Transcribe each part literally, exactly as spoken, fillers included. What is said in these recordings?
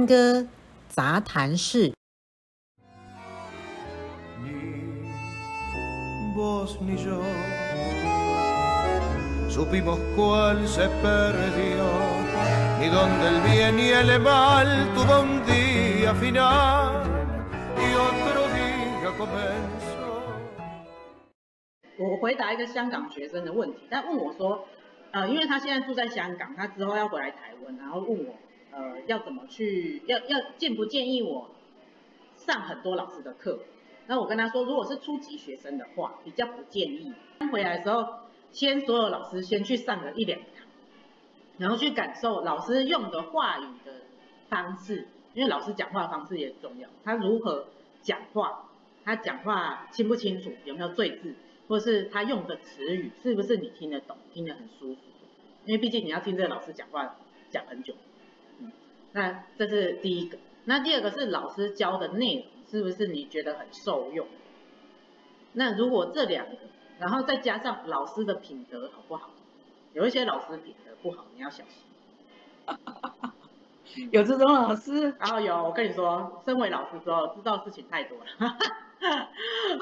探戈杂谈室。我回答一个香港学生的问题，但问我说，呃，因为他现在住在香港，他之后要回来台湾，然后问我，呃，要怎么去，要要建不建议我上很多老师的课？那我跟他说，如果是初级学生的话，比较不建议。回来的时候，先所有老师先去上个一两堂，然后去感受老师用的话语的方式，因为老师讲话的方式也重要，他如何讲话，他讲话清不清楚，有没有赘字，或是他用的词语是不是你听得懂，听得很舒服？因为毕竟你要听这个老师讲话讲很久。那这是第一个，那第二个是老师教的内容是不是你觉得很受用？那如果这两个，然后再加上老师的品德好不好？有一些老师品德不好，你要小心。有这种老师？然后有，我跟你说，身为老师之后知道事情太多了，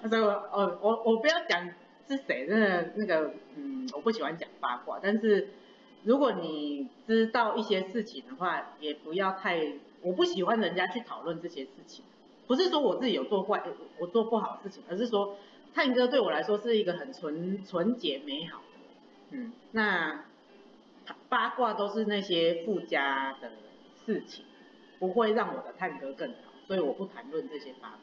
所以我我我我不要讲是谁，真的那个嗯，我不喜欢讲八卦，但是。如果你知道一些事情的话，也不要太，我不喜欢人家去讨论这些事情。不是说我自己有做坏，我做不好的事情，而是说探戈对我来说是一个很纯纯洁美好的。嗯，那八卦都是那些附加的事情，不会让我的探戈更好，所以我不谈论这些八卦。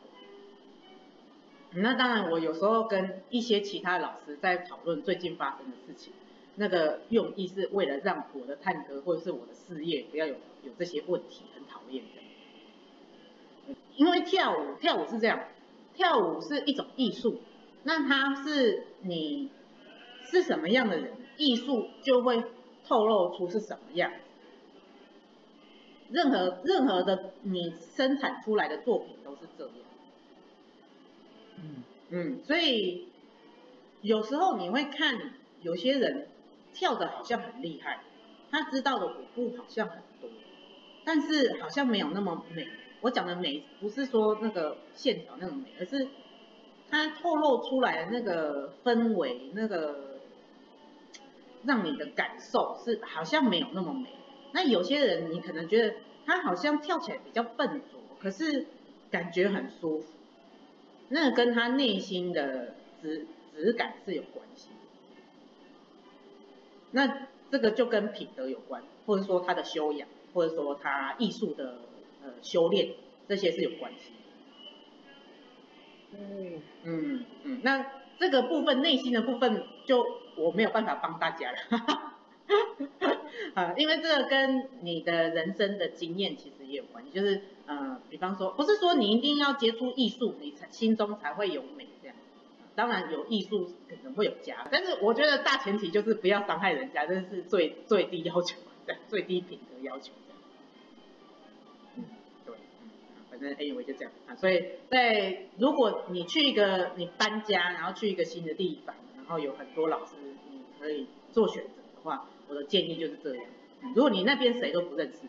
那当然，我有时候跟一些其他老师在讨论最近发生的事情。那个用意是为了让我的探戈或者是我的事业不要有有这些问题，很讨厌的。因为跳舞，跳舞是这样，跳舞是一种艺术，那它是你是什么样的人，艺术就会透露出是什么样。任何任何的你生产出来的作品都是这样。嗯嗯，所以有时候你会看有些人。跳的好像很厉害，他知道的舞步好像很多，但是好像没有那么美。我讲的美不是说那个线条那种美，而是他透露出来的那个氛围，那个让你的感受是好像没有那么美。那有些人你可能觉得他好像跳起来比较笨拙，可是感觉很舒服，那跟他内心的质质感是有关系。那这个就跟品德有关，或者说他的修养，或者说他艺术的呃修炼，这些是有关系的。嗯嗯嗯，那这个部分内心的部分，就我没有办法帮大家了，啊，因为这个跟你的人生的经验其实也有关系，就是呃，比方说，不是说你一定要接触艺术，你才心中才会有美这样。当然有艺术可能会有加，但是我觉得大前提就是不要伤害人家，这是最最低要求的，最低品德要求的。嗯，对，嗯，反正 anyway 就这样啊。所以在如果你去一个你搬家，然后去一个新的地方，然后有很多老师，你可以做选择的话，我的建议就是这样。嗯，如果你那边谁都不认识，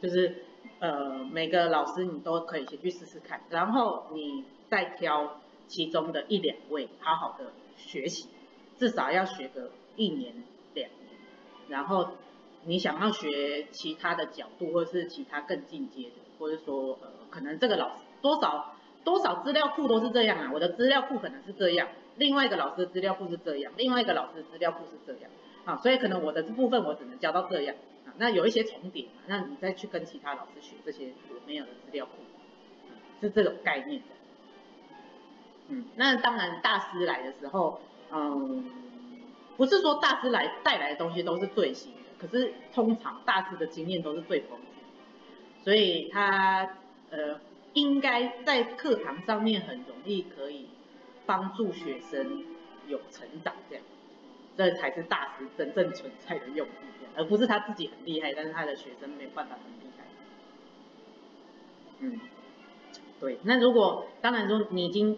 就是呃每个老师你都可以先去试试看，然后你再挑。其中的一两位好好的学习，至少要学个一年两年，然后你想要学其他的角度，或是其他更进阶的，或者说呃可能这个老师多少多少资料库都是这样啊，我的资料库可能是这样，另外一个老师的资料库是这样，另外一个老师的资料库是这样啊，所以可能我的这部分我只能教到这样啊，那有一些重点嘛，那你再去跟其他老师学这些我没有的资料库，啊，是这种概念的。嗯，那当然，大师来的时候，嗯，不是说大师来带来的东西都是最新的，可是通常大师的经验都是最丰富的，所以他呃应该在课堂上面很容易可以帮助学生有成长，这样，这才是大师真正存在的用意，而不是他自己很厉害，但是他的学生没有办法很厉害。嗯，对，那如果当然说你已经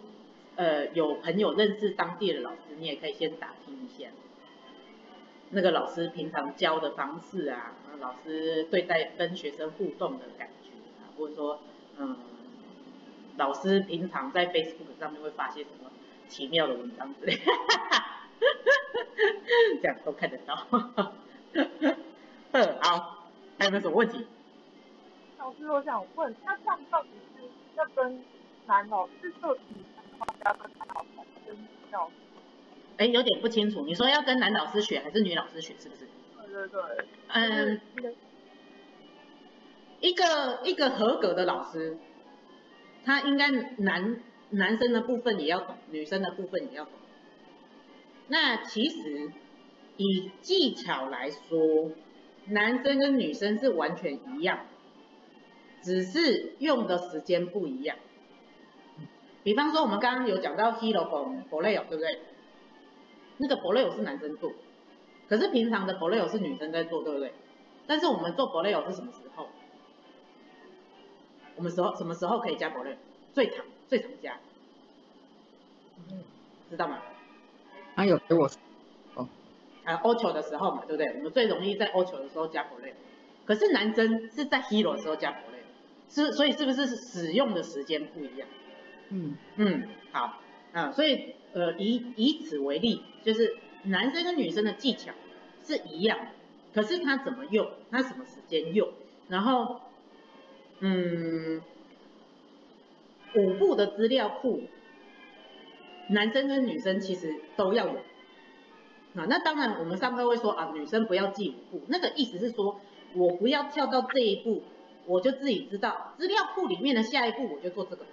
呃，有朋友认识当地的老师，你也可以先打听一下。那个老师平常教的方式啊，老师对待跟学生互动的感觉啊，或者说嗯，老师平常在 Facebook 上面会发些什么奇妙的文章之类的，这样都看得到。嗯，好，还有没有什么问题？老师，我想问，那这样到底是要跟男老师做题，然后要跟男老师跟女老师？哎，有点不清楚，你说要跟男老师学还是女老师学，是不是？对对对。嗯，一个一个合格的老师，他应该男男生的部分也要懂，女生的部分也要懂。那其实以技巧来说，男生跟女生是完全一样，只是用的时间不一样。比方说我们刚刚有讲到 Hero 跟 Borleo， 对不对？那个 Borleo 是男生做，可是平常的 Borleo 是女生在做，对不对？但是我们做 Borleo 是什么时候？我们时候什么时候可以加 Borleo？ 最常最常加，知道吗？他有给我哦，啊 Ocho 的时候嘛，对不对？我们最容易在 Ocho 的时候加 Borleo， 可是男生是在 Hero 的时候加 Borleo， 是所以是不是使用的时间不一样？嗯嗯，好啊，所以。呃，以以此为例，就是男生跟女生的技巧是一样的，可是他怎么用，他什么时间用，然后，嗯，舞步的资料库，男生跟女生其实都要有。啊，那当然我们上课会说啊，女生不要记舞步，那个意思是说我不要跳到这一步，我就自己知道资料库里面的下一步我就做这个。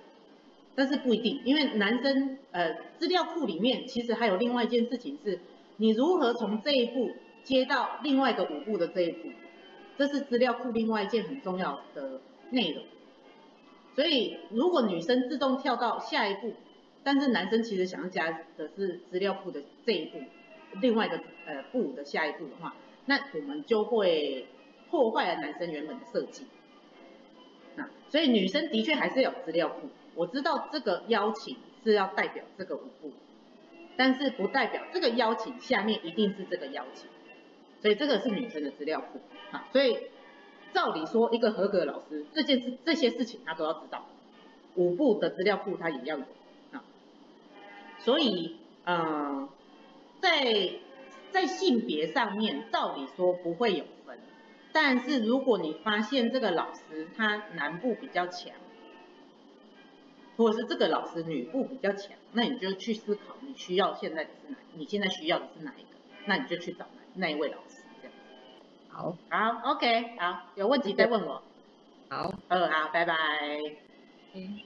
但是不一定，因为男生呃资料库里面其实还有另外一件事情是，你如何从这一步接到另外一个舞步的这一步，这是资料库另外一件很重要的内容。所以如果女生自动跳到下一步，但是男生其实想要加的是资料库的这一步，另外一个呃步的下一步的话，那我们就会破坏了男生原本的设计。啊，所以女生的确还是有资料库。我知道这个邀请是要代表这个舞步，但是不代表这个邀请下面一定是这个邀请，所以这个是女生的资料库啊。所以照理说，一个合格的老师，这件事这些事情他都要知道，舞步的资料库他也要有啊。所以，呃，在在性别上面，照理说不会有分，但是如果你发现这个老师他男部比较强。或者是这个老师女部比较强，那你就去思考你需要现在的是哪，你现在需要的是哪一个，那你就去找那一位老师这样子。好，好 ，OK， 好，有问题再问我。好，嗯，好，拜拜。嗯。